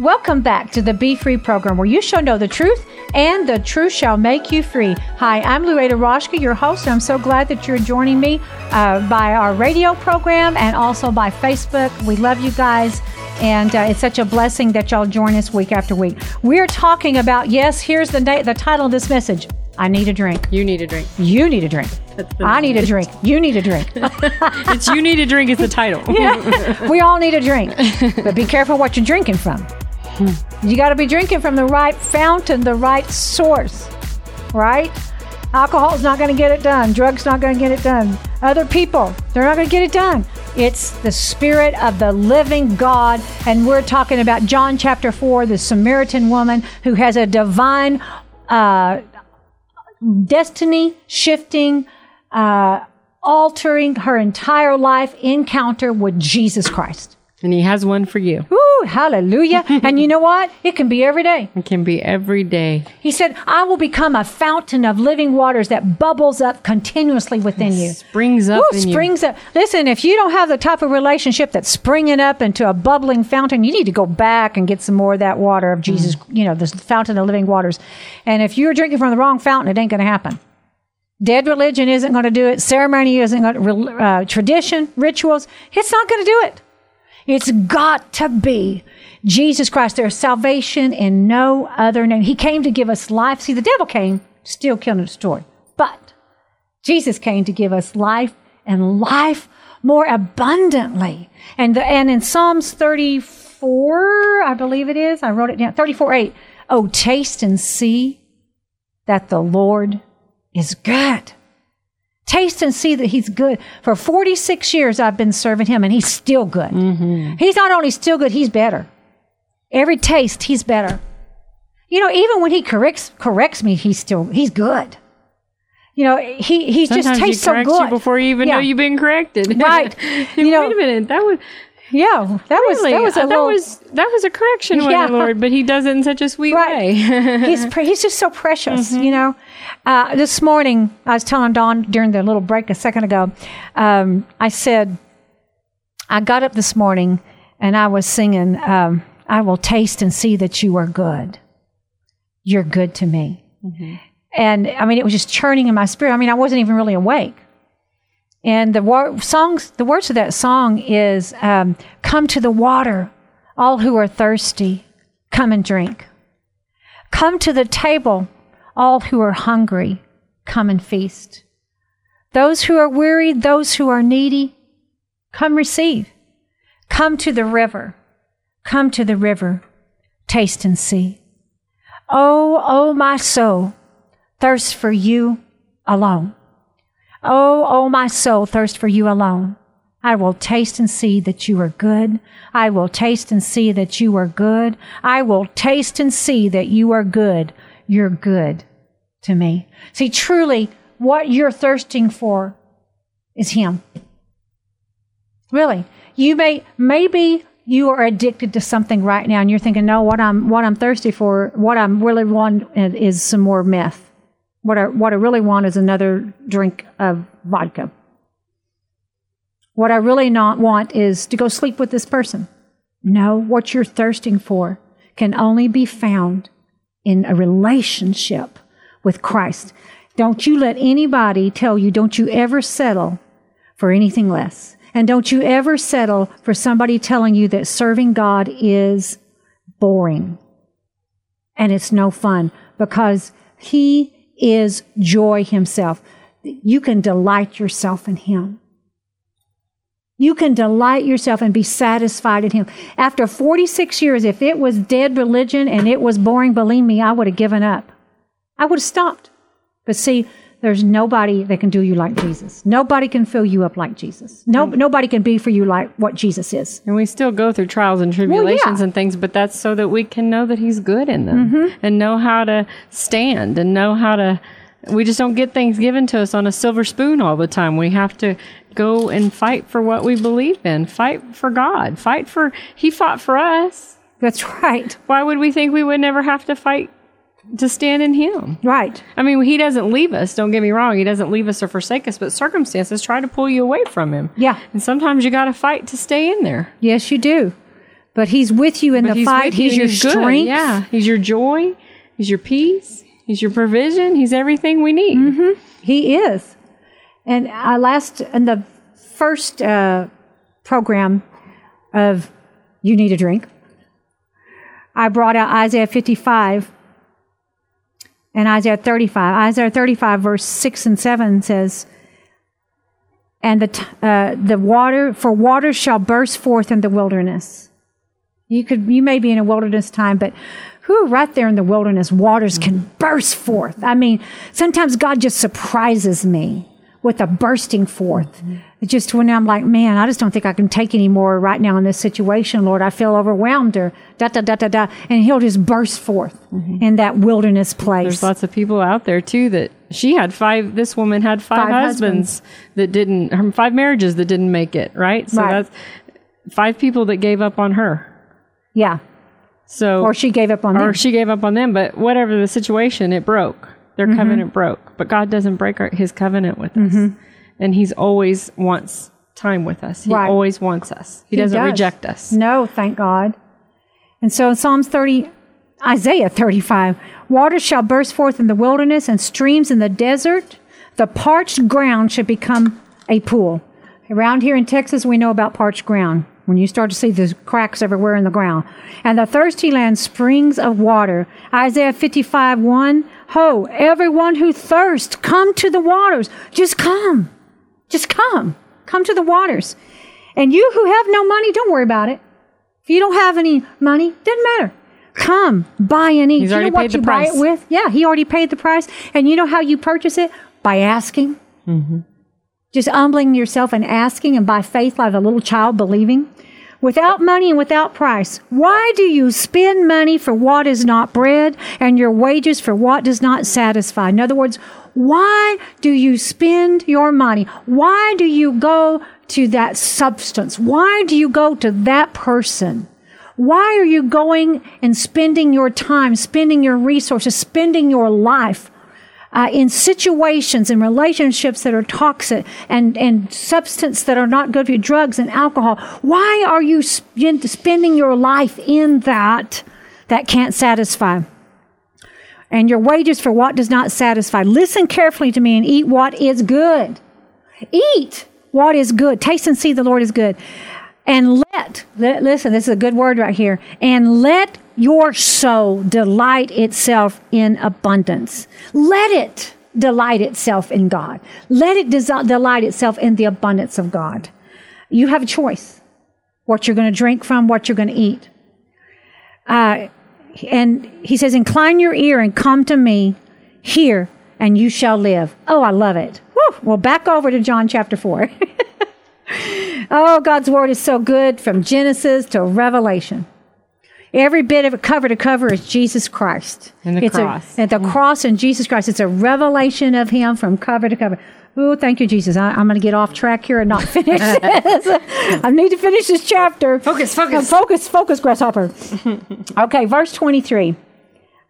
Welcome back to the Be Free program, where you shall know the truth, and the truth shall make you free. Hi, I'm Lou Ada Roschke, your host, and I'm so glad that you're joining me by our radio program and also by Facebook. We love you guys, and it's such a blessing that y'all join us week after week. We're talking about, yes, here's the title of this message, I need a drink. You need a drink. You need a drink. I need a drink. You need a drink. It's you need a drink is the title. Yeah. We all need a drink. But be careful what you're drinking from. You got to be drinking from the right fountain, the right source, right? Alcohol's not going to get it done. Drugs not going to get it done. Other people, they're not going to get it done. It's the Spirit of the living God. And we're talking about John chapter 4, the Samaritan woman who has a divine destiny shifting, altering her entire life encounter with Jesus Christ. And he has one for you. Ooh, hallelujah. And you know what? It can be every day. It can be every day. He said, I will become a fountain of living waters that bubbles up continuously within you. Springs up. Ooh, in springs you. Up. Listen, if you don't have the type of relationship that's springing up into a bubbling fountain, you need to go back and get some more of that water of Jesus, you know, the fountain of living waters. And if you're drinking from the wrong fountain, it ain't going to happen. Dead religion isn't going to do it. Ceremony isn't going to, tradition, rituals, it's not going to do it. It's got to be Jesus Christ. There's salvation in no other name. He came to give us life. See, the devil came, steal, kill, and destroy. But Jesus came to give us life and life more abundantly. And in Psalms 34, I believe it is, I wrote it down, 34:8. Oh, taste and see that the Lord is good. Taste and see that he's good. For 46 years, I've been serving him, and he's still good. Mm-hmm. He's not only still good, he's better. Every taste, he's better. You know, even when he corrects me, he's good. You know, he sometimes just tastes so good. Sometimes you before you even know you've been corrected. Right. You know, wait a minute, that was... Yeah, that was a correction with the Lord, but he does it in such a sweet way. He's just so precious, you know. This morning, I was telling Dawn during the little break a second ago, I said, I got up this morning and I was singing, I will taste and see that you are good. You're good to me. Mm-hmm. And I mean, it was just churning in my spirit. I mean, I wasn't even really awake. And the words of that song is, come to the water, all who are thirsty, come and drink. Come to the table, all who are hungry, come and feast. Those who are weary, those who are needy, come receive. Come to the river, taste and see. Oh, my soul, thirst for you alone. Oh, my soul, thirst for you alone. I will taste and see that you are good. I will taste and see that you are good. I will taste and see that you are good. You're good to me. See, truly, what you're thirsting for is him. Really. Maybe you are addicted to something right now and you're thinking, no, what I'm thirsty for, what I'm really want is some more meth. What I really want is another drink of vodka. What I really not want is to go sleep with this person. No, what you're thirsting for can only be found in a relationship with Christ. Don't you let anybody tell you, don't you ever settle for anything less. And don't you ever settle for somebody telling you that serving God is boring and it's no fun, because he is joy himself. You can delight yourself in him. You can delight yourself and be satisfied in him. After 46 years, if it was dead religion and it was boring, believe me, I would have given up. I would have stopped. But see, there's nobody that can do you like Jesus. Nobody can fill you up like Jesus. Nobody can be for you like what Jesus is. And we still go through trials and tribulations and things, but that's so that we can know that he's good in them and know how to stand and know how to... We just don't get things given to us on a silver spoon all the time. We have to go and fight for what we believe in, fight for God, He fought for us. That's right. Why would we think we would never have to fight to stand in him? Right. I mean, he doesn't leave us. Don't get me wrong. He doesn't leave us or forsake us, but circumstances try to pull you away from him. Yeah. And sometimes you got to fight to stay in there. Yes, you do. But He's with you in the fight. He's your strength. Yeah. He's your joy. He's your peace. He's your provision. He's everything we need. Mm-hmm. He is. And I in the first program of You Need a Drink, I brought out Isaiah 55 and Isaiah 35. Isaiah 35, verse 6 and 7 says, "And the water shall burst forth in the wilderness." You may be in a wilderness time, but who right there in the wilderness, waters can burst forth. I mean, sometimes God just surprises me with a bursting forth. Just when I'm like, man, I just don't think I can take any more right now in this situation, Lord. I feel overwhelmed or da-da-da-da-da. And He'll just burst forth in that wilderness place. There's lots of people out there, too, that this woman had five marriages that didn't make it, right? So that's five people that gave up on her. Yeah. So Or she gave up on them. But whatever the situation, it broke. Their covenant broke. But God doesn't break His covenant with us. And He's always wants time with us. He always wants us. He doesn't reject us. No, thank God. And so in Isaiah 35, "Waters shall burst forth in the wilderness and streams in the desert. The parched ground should become a pool." Around here in Texas, we know about parched ground, when you start to see the cracks everywhere in the ground. "And the thirsty land, springs of water." Isaiah 55, 1, "Ho, everyone who thirsts, come to the waters." Just come. Just come. Come to the waters. "And you who have no money, don't worry about it." If you don't have any money, doesn't matter. Come, buy and eat. You know what you buy it with? Yeah, He already paid the price. And you know how you purchase it? By asking. Mm-hmm. Just humbling yourself and asking, and by faith, like a little child, believing. "Without money and without price, why do you spend money for what is not bread, and your wages for what does not satisfy?" In other words, why do you spend your money? Why do you go to that substance? Why do you go to that person? Why are you going and spending your time, spending your resources, spending your life in situations and relationships that are toxic and substance that are not good for you, drugs and alcohol? Why are you spending your life in that can't satisfy? "And your wages for what does not satisfy. Listen carefully to me and eat what is good." Eat what is good. Taste and see the Lord is good. "And listen, this is a good word right here. And let your soul delight itself in abundance." Let it delight itself in God. Let it delight itself in the abundance of God. You have a choice what you're going to drink from, what you're going to eat. And He says, "Incline your ear and come to me. Hear, and you shall live." Oh, I love it. Woo! Well, back over to John chapter 4. Oh, God's Word is so good, from Genesis to Revelation. Every bit of it, cover to cover, is Jesus Christ. And the cross. And the cross and Jesus Christ. It's a revelation of Him from cover to cover. Oh, thank you, Jesus. I'm going to get off track here and not finish this. I need to finish this chapter. Focus, grasshopper. Okay, verse 23.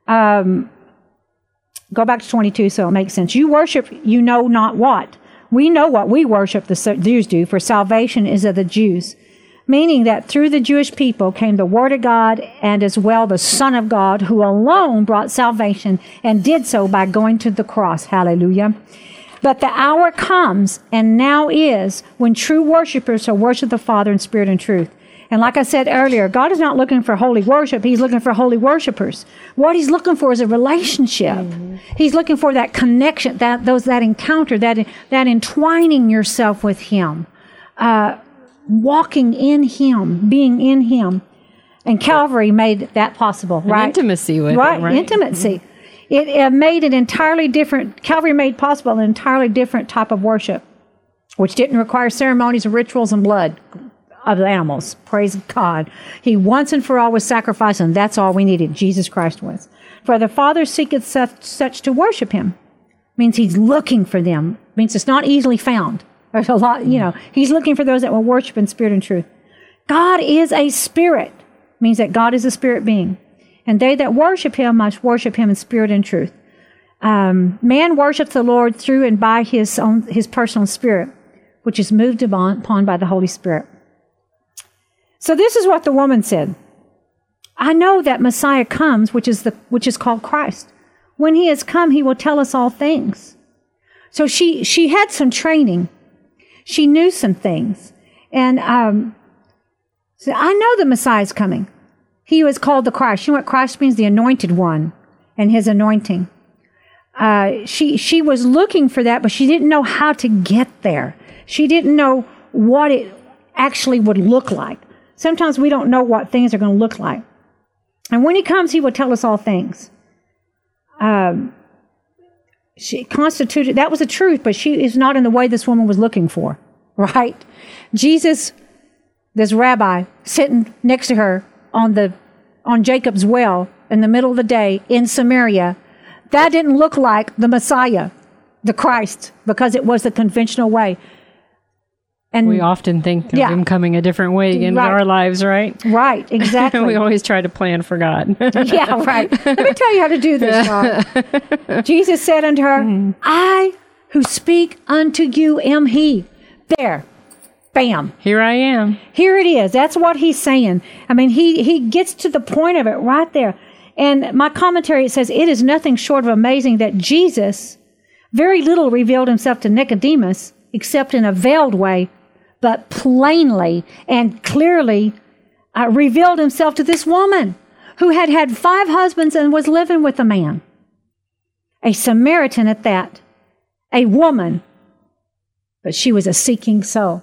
Go back to 22 so it makes sense. "You worship, you know not what." We know what we worship, the Jews do, for salvation is of the Jews. Meaning that through the Jewish people came the Word of God and as well the Son of God, who alone brought salvation and did so by going to the cross. Hallelujah. "But the hour comes, and now is, when true worshipers shall worship the Father in spirit and truth." And like I said earlier, God is not looking for holy worship. He's looking for holy worshipers. What He's looking for is a relationship. Mm-hmm. He's looking for that connection, that encounter, that entwining yourself with Him. Walking in Him, being in Him. And Calvary made that possible, right? Intimacy with Him, right? Intimacy. Mm-hmm. It made an entirely different, Calvary made possible an entirely different type of worship, which didn't require ceremonies or rituals and blood of the animals. Praise God. He once and for all was sacrificed, and that's all we needed. Jesus Christ was. "For the Father seeketh such to worship Him." Means He's looking for them. Means it's not easily found. There's a lot, He's looking for those that will worship in spirit and truth. "God is a spirit." Means that God is a spirit being. "And they that worship Him must worship Him in spirit and truth." Man worships the Lord through and by his personal spirit, which is moved upon by the Holy Spirit. So this is what the woman said. I know that Messiah comes, which is called Christ. When he has come, he will tell us all things. So she had some training. She knew some things. And so I know the Messiah is coming. He was called the Christ. You know what Christ means? The anointed one and his anointing. She was looking for that, but she didn't know how to get there. She didn't know what it actually would look like. Sometimes we don't know what things are going to look like. And when he comes, he will tell us all things. She constituted, that was the truth, but she is not in the way this woman was looking for, right? Jesus, this rabbi, sitting next to her on Jacob's well in the middle of the day in Samaria, that didn't look like the Messiah, the Christ, because it was the conventional way. And we often think of him coming a different way in our lives, right? Right, exactly. We always try to plan for God. Yeah, right. Let me tell you how to do this, God. Jesus said unto her, I who speak unto you am he. There. Bam. Here I am. Here it is. That's what he's saying. I mean, he gets to the point of it right there. And my commentary, it says, it is nothing short of amazing that Jesus very little revealed himself to Nicodemus, except in a veiled way, but plainly and clearly revealed himself to this woman who had had 5 husbands and was living with a man. A Samaritan at that. A woman. But she was a seeking soul.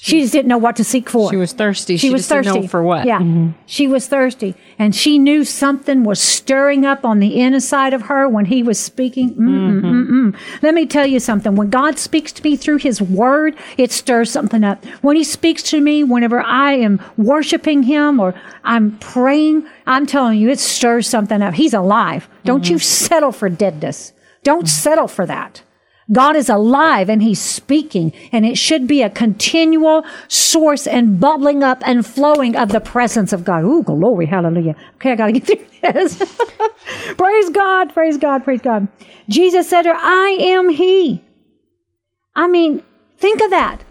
She just didn't know what to seek for. She was thirsty. She was thirsty. Didn't know for what. Yeah. Mm-hmm. She was thirsty. And she knew something was stirring up on the inside of her when he was speaking. Let me tell you something. When God speaks to me through his word, it stirs something up. When he speaks to me, whenever I am worshiping him or I'm praying, I'm telling you, it stirs something up. He's alive. Don't you settle for deadness. Don't settle for that. God is alive and he's speaking, and it should be a continual source and bubbling up and flowing of the presence of God. Ooh, glory, hallelujah. Okay, I got to get through this. Praise God, praise God, praise God. Jesus said to her, I am he. I mean, think of that.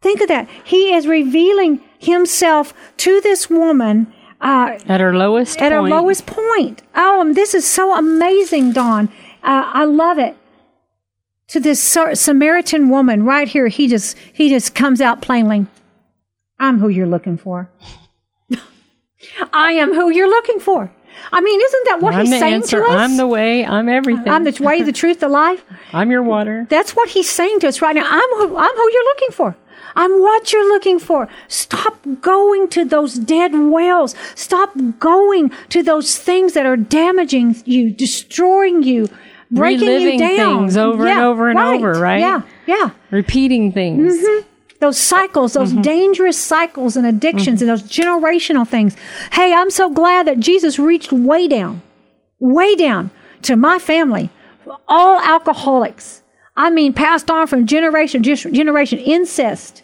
Think of that. He is revealing himself to this woman at her lowest point. At her lowest point. Oh, this is so amazing, Dawn. I love it. To this Samaritan woman right here, he just comes out plainly. I'm who you're looking for. I am who you're looking for. I mean, isn't that what he's saying to us? I'm the way. I'm everything. I'm the way, the truth, the life. I'm your water. That's what he's saying to us right now. I'm who you're looking for. I'm what you're looking for. Stop going to those dead wells. Stop going to those things that are damaging you, destroying you. Breaking reliving you down. Things over and over and over, right? Yeah, yeah. Repeating things. Mm-hmm. Those cycles, those dangerous cycles and addictions and those generational things. Hey, I'm so glad that Jesus reached way down to my family. All alcoholics. I mean, passed on from generation to generation. Incest.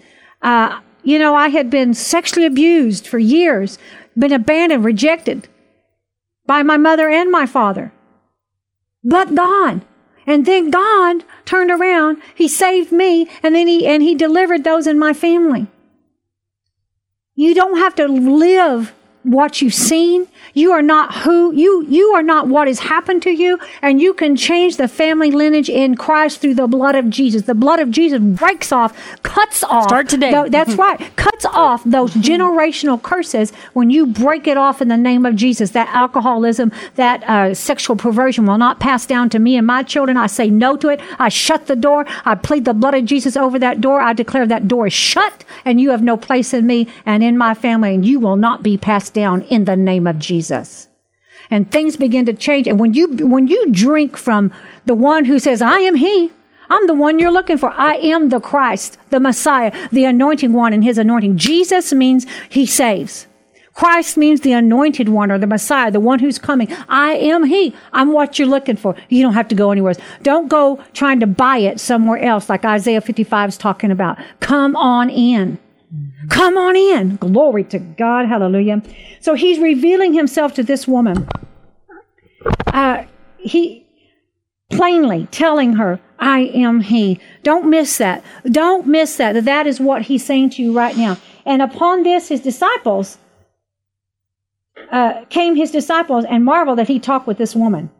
You know, I had been sexually abused for years, been abandoned, rejected by my mother and my father. But God. And then God turned around. He saved me, and then he delivered those in my family. You don't have to live what you've seen. You are not who you are not what has happened to you, and you can change the family lineage in Christ through the blood of Jesus. The blood of Jesus breaks off, cuts off. Start today. That's right. Cuts off those generational curses when you break it off in the name of Jesus. That alcoholism, that sexual perversion will not pass down to me and my children. I say no to it. I shut the door. I plead the blood of Jesus over that door. I declare that door is shut, and you have no place in me and in my family, and you will not be passed down in the name of Jesus. And things begin to change. And when you drink from the one who says, I am he, I'm the one you're looking for. I am the Christ, the Messiah, the anointing one, and his anointing. Jesus means he saves. Christ means the anointed one or the Messiah, the one who's coming. I am he. I'm what you're looking for. You don't have to go anywhere else. Don't go trying to buy it somewhere else like Isaiah 55 is talking about. Come on in. Come on in. Glory to God. Hallelujah. So he's revealing himself to this woman. He plainly telling her, I am he. Don't miss that. That is what he's saying to you right now. And upon this, his disciples came his disciples and marveled that he talked with this woman.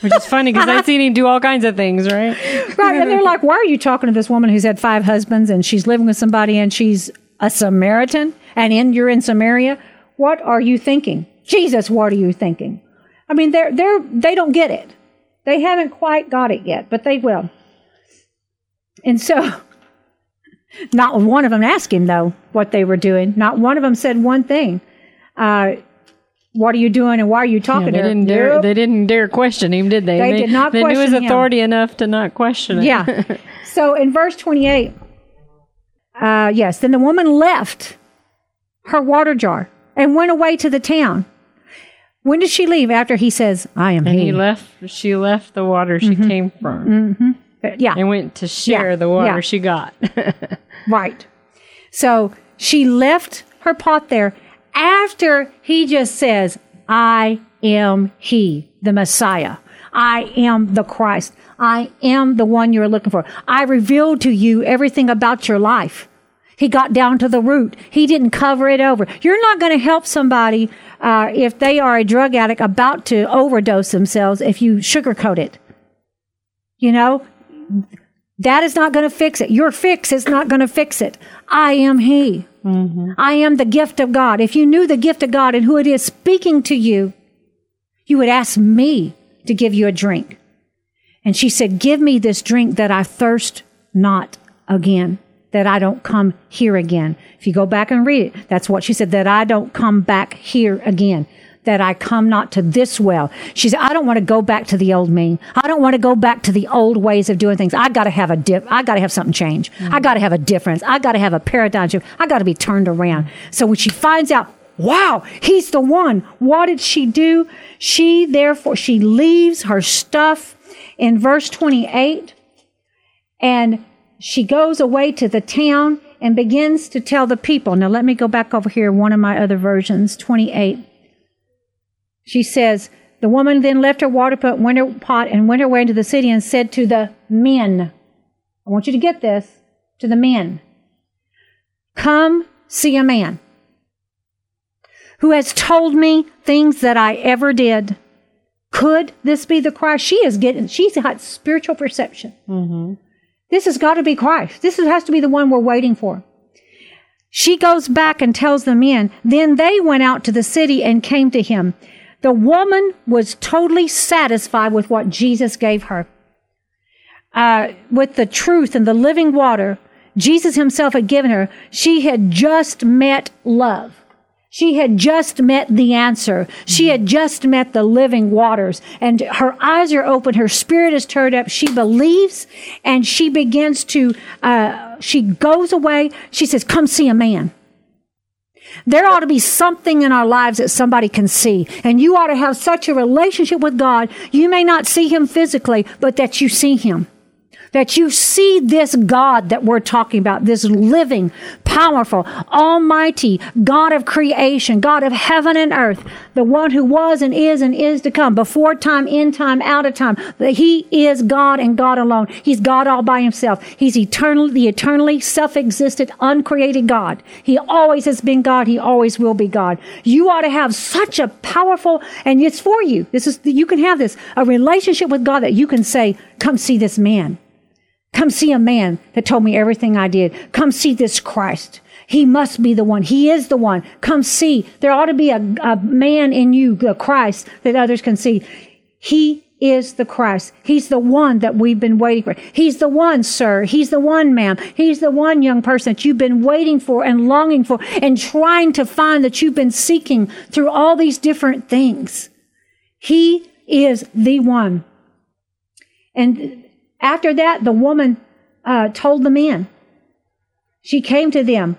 Which is funny because I've seen him do all kinds of things, right? Right. And they're like, why are you talking to this woman who's had 5 husbands and she's living with somebody and she's a Samaritan and you're in Samaria? What are you thinking? Jesus, what are you thinking? I mean, they don't get it. They haven't quite got it yet, but they will. And so, not one of them asked him, though, what they were doing. Not one of them said one thing. What are you doing and why are you talking to him? They didn't dare question him, did they? They did not question him. They knew his authority enough to not question him. Yeah. So in verse 28, then the woman left her water jar and went away to the town. When did she leave? After he says, I am he. She left the water she came from. Mm-hmm. Yeah. And went to share the water she got. Right. So she left her pot there after he just says, I am he, the Messiah. I am the Christ. I am the one you're looking for. I revealed to you everything about your life. He got down to the root. He didn't cover it over. You're not going to help somebody if they are a drug addict about to overdose themselves if you sugarcoat it. You know? That is not going to fix it. Your fix is not going to fix it. I am he. Mm-hmm. I am the gift of God. If you knew the gift of God and who it is speaking to you, you would ask me to give you a drink. And she said, give me this drink that I thirst not again, that I don't come here again. If you go back and read it, that's what she said, that I don't come back here again. That I come not to this well. She said, I don't want to go back to the old me. I don't want to go back to the old ways of doing things. I got to have I got to have something change. Mm-hmm. I got to have a difference. I got to have a paradigm shift. I got to be turned around. So when she finds out, wow, he's the one. What did she do? She leaves her stuff in verse 28 and she goes away to the town and begins to tell the people. Now let me go back over here. One of my other versions, 28. She says, the woman then left her water pot and went her way into the city and said to the men, I want you to get this, to the men, come see a man who has told me things that I ever did. Could this be the Christ? She's got spiritual perception. Mm-hmm. This has got to be Christ. This has to be the one we're waiting for. She goes back and tells the men, then they went out to the city and came to him. The woman was totally satisfied with what Jesus gave her. With the truth and the living water Jesus himself had given her, she had just met love. She had just met the answer. She had just met the living waters. And her eyes are open. Her spirit is stirred up. She believes and she begins to, she goes away. She says, come see a man. There ought to be something in our lives that somebody can see. And you ought to have such a relationship with God. You may not see him physically, but that you see him. That you see this God that we're talking about, this living, powerful, almighty God of creation, God of heaven and earth, the one who was and is to come, before time, in time, out of time. He is God and God alone. He's God all by himself. He's the eternally self-existent, uncreated God. He always has been God. He always will be God. You ought to have such a powerful, and it's for you. You can have this, a relationship with God that you can say, come see this man. Come see a man that told me everything I did. Come see this Christ. He must be the one. He is the one. Come see. There ought to be a man in you, the Christ, that others can see. He is the Christ. He's the one that we've been waiting for. He's the one, sir. He's the one, ma'am. He's the one, young person, that you've been waiting for and longing for and trying to find, that you've been seeking through all these different things. He is the one. And after that, the woman told the men. She came to them.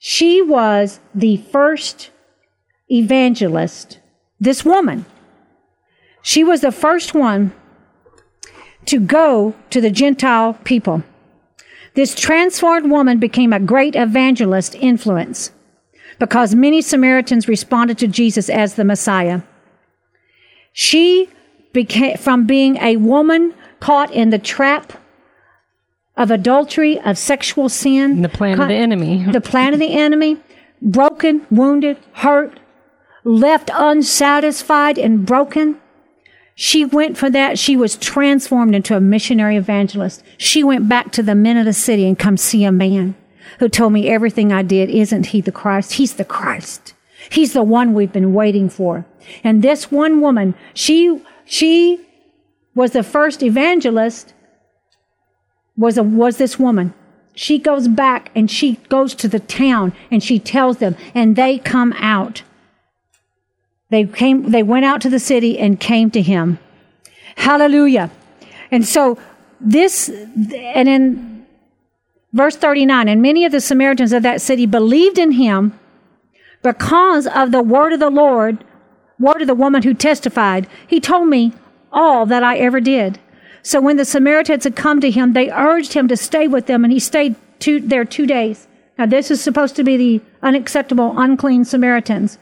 She was the first evangelist. This woman. She was the first one to go to the Gentile people. This transformed woman became a great evangelist influence because many Samaritans responded to Jesus as the Messiah. She became, from being a woman caught in the trap of adultery, of sexual sin. And the plan of the enemy. The plan of the enemy. Broken, wounded, hurt, left unsatisfied and broken. She went for that. She was transformed into a missionary evangelist. She went back to the men of the city and come see a man who told me everything I did. Isn't he the Christ? He's the Christ. He's the one we've been waiting for. And this one woman, she was the first evangelist, was this woman. She goes back and she goes to the town and she tells them, and they come out. They went out to the city and came to him. Hallelujah. And so this, and in verse 39, and many of the Samaritans of that city believed in him because of the word of the Lord, word of the woman who testified, he told me all that I ever did. So when the Samaritans had come to him, they urged him to stay with them, and he stayed there 2 days. Now this is supposed to be the unacceptable, unclean Samaritans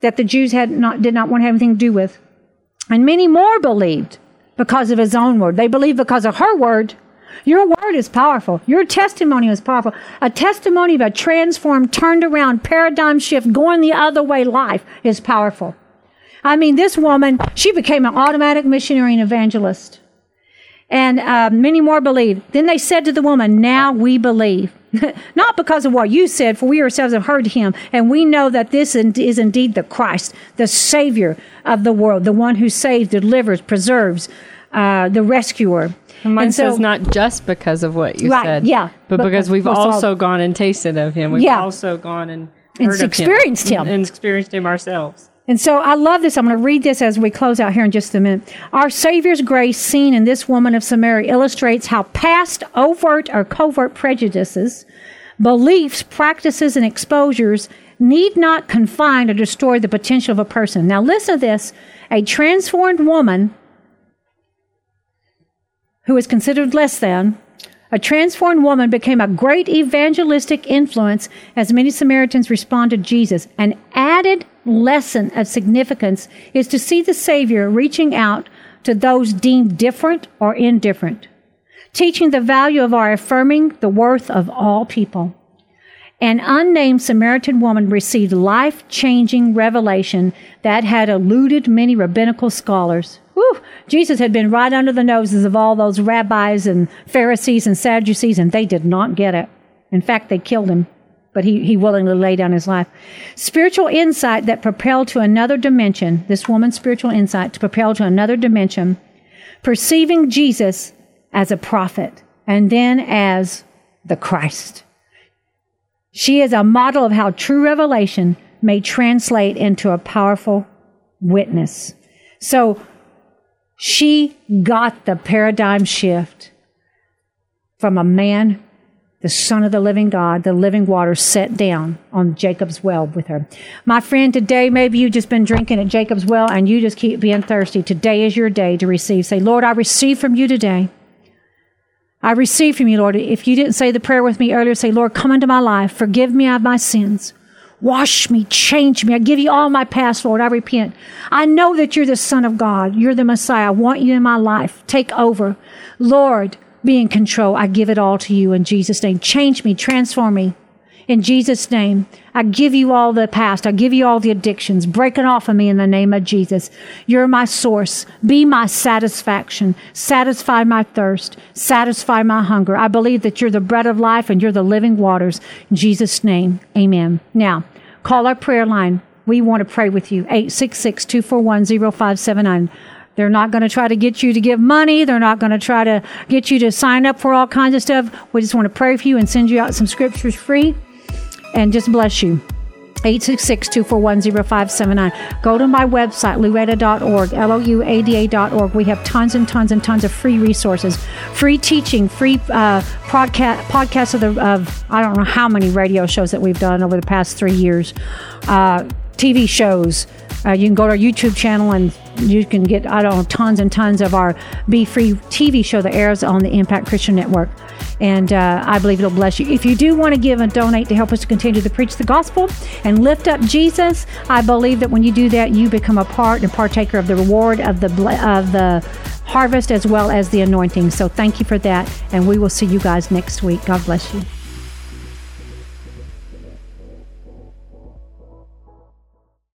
that the Jews did not want to have anything to do with. And many more believed because of his own word. They believed because of her word. Your word is powerful. Your testimony is powerful. A testimony of a transformed, turned around, paradigm shift, going the other way life is powerful. I mean, this woman, she became an automatic missionary and evangelist. And many more believed. Then they said to the woman, now we believe. Not because of what you said, for we ourselves have heard him, and we know that this is indeed the Christ, the Savior of the world, the one who saves, delivers, preserves, the rescuer. And mine says not just because of what you said, yeah, but because we've also gone and tasted of him. We've also gone and heard and experienced him. And experienced him ourselves. And so I love this. I'm going to read this as we close out here in just a minute. Our Savior's grace seen in this woman of Samaria illustrates how past overt or covert prejudices, beliefs, practices, and exposures need not confine or destroy the potential of a person. Now listen to this. A transformed woman who is considered less than, a transformed woman became a great evangelistic influence as many Samaritans responded to Jesus. An added lesson of significance is to see the Savior reaching out to those deemed different or indifferent, teaching the value of our affirming the worth of all people. An unnamed Samaritan woman received life-changing revelation that had eluded many rabbinical scholars. Whew. Jesus had been right under the noses of all those rabbis and Pharisees and Sadducees, and they did not get it. In fact, they killed him, but he willingly laid down his life. Spiritual insight that propelled to another dimension, this woman's spiritual insight to propel to another dimension, perceiving Jesus as a prophet and then as the Christ. She is a model of how true revelation may translate into a powerful witness. So, she got the paradigm shift from a man, the Son of the living God, the living water, set down on Jacob's well with her. My friend, today, maybe you've just been drinking at Jacob's well and you just keep being thirsty. Today is your day to receive. Say, Lord, I receive from you today. I receive from you, Lord. If you didn't say the prayer with me earlier, say, Lord, come into my life. Forgive me of my sins. Wash me, change me. I give you all my past, Lord. I repent. I know that you're the Son of God. You're the Messiah. I want you in my life. Take over. Lord, be in control. I give it all to you in Jesus' name. Change me, transform me. In Jesus' name, I give you all the past. I give you all the addictions. Break it off of me in the name of Jesus. You're my source. Be my satisfaction. Satisfy my thirst. Satisfy my hunger. I believe that you're the bread of life and you're the living waters. In Jesus' name, amen. Now, call our prayer line. We want to pray with you. 866-241-0579. They're not going to try to get you to give money. They're not going to try to get you to sign up for all kinds of stuff. We just want to pray for you and send you out some scriptures free and just bless you. 866-241-0579. Go to my website, louada.org, LOUADA.org. We have tons and tons and tons of free resources, free teaching, free podcasts of I don't know how many radio shows that we've done over the past 3 years, TV shows. You can go to our YouTube channel and You can get, I don't know, tons and tons of our Be Free TV show that airs on the Impact Christian Network. And I believe it'll bless you. If you do want to give and donate to help us to continue to preach the gospel and lift up Jesus, I believe that when you do that, you become a part and partaker of the reward of the harvest as well as the anointing. So thank you for that. And we will see you guys next week. God bless you.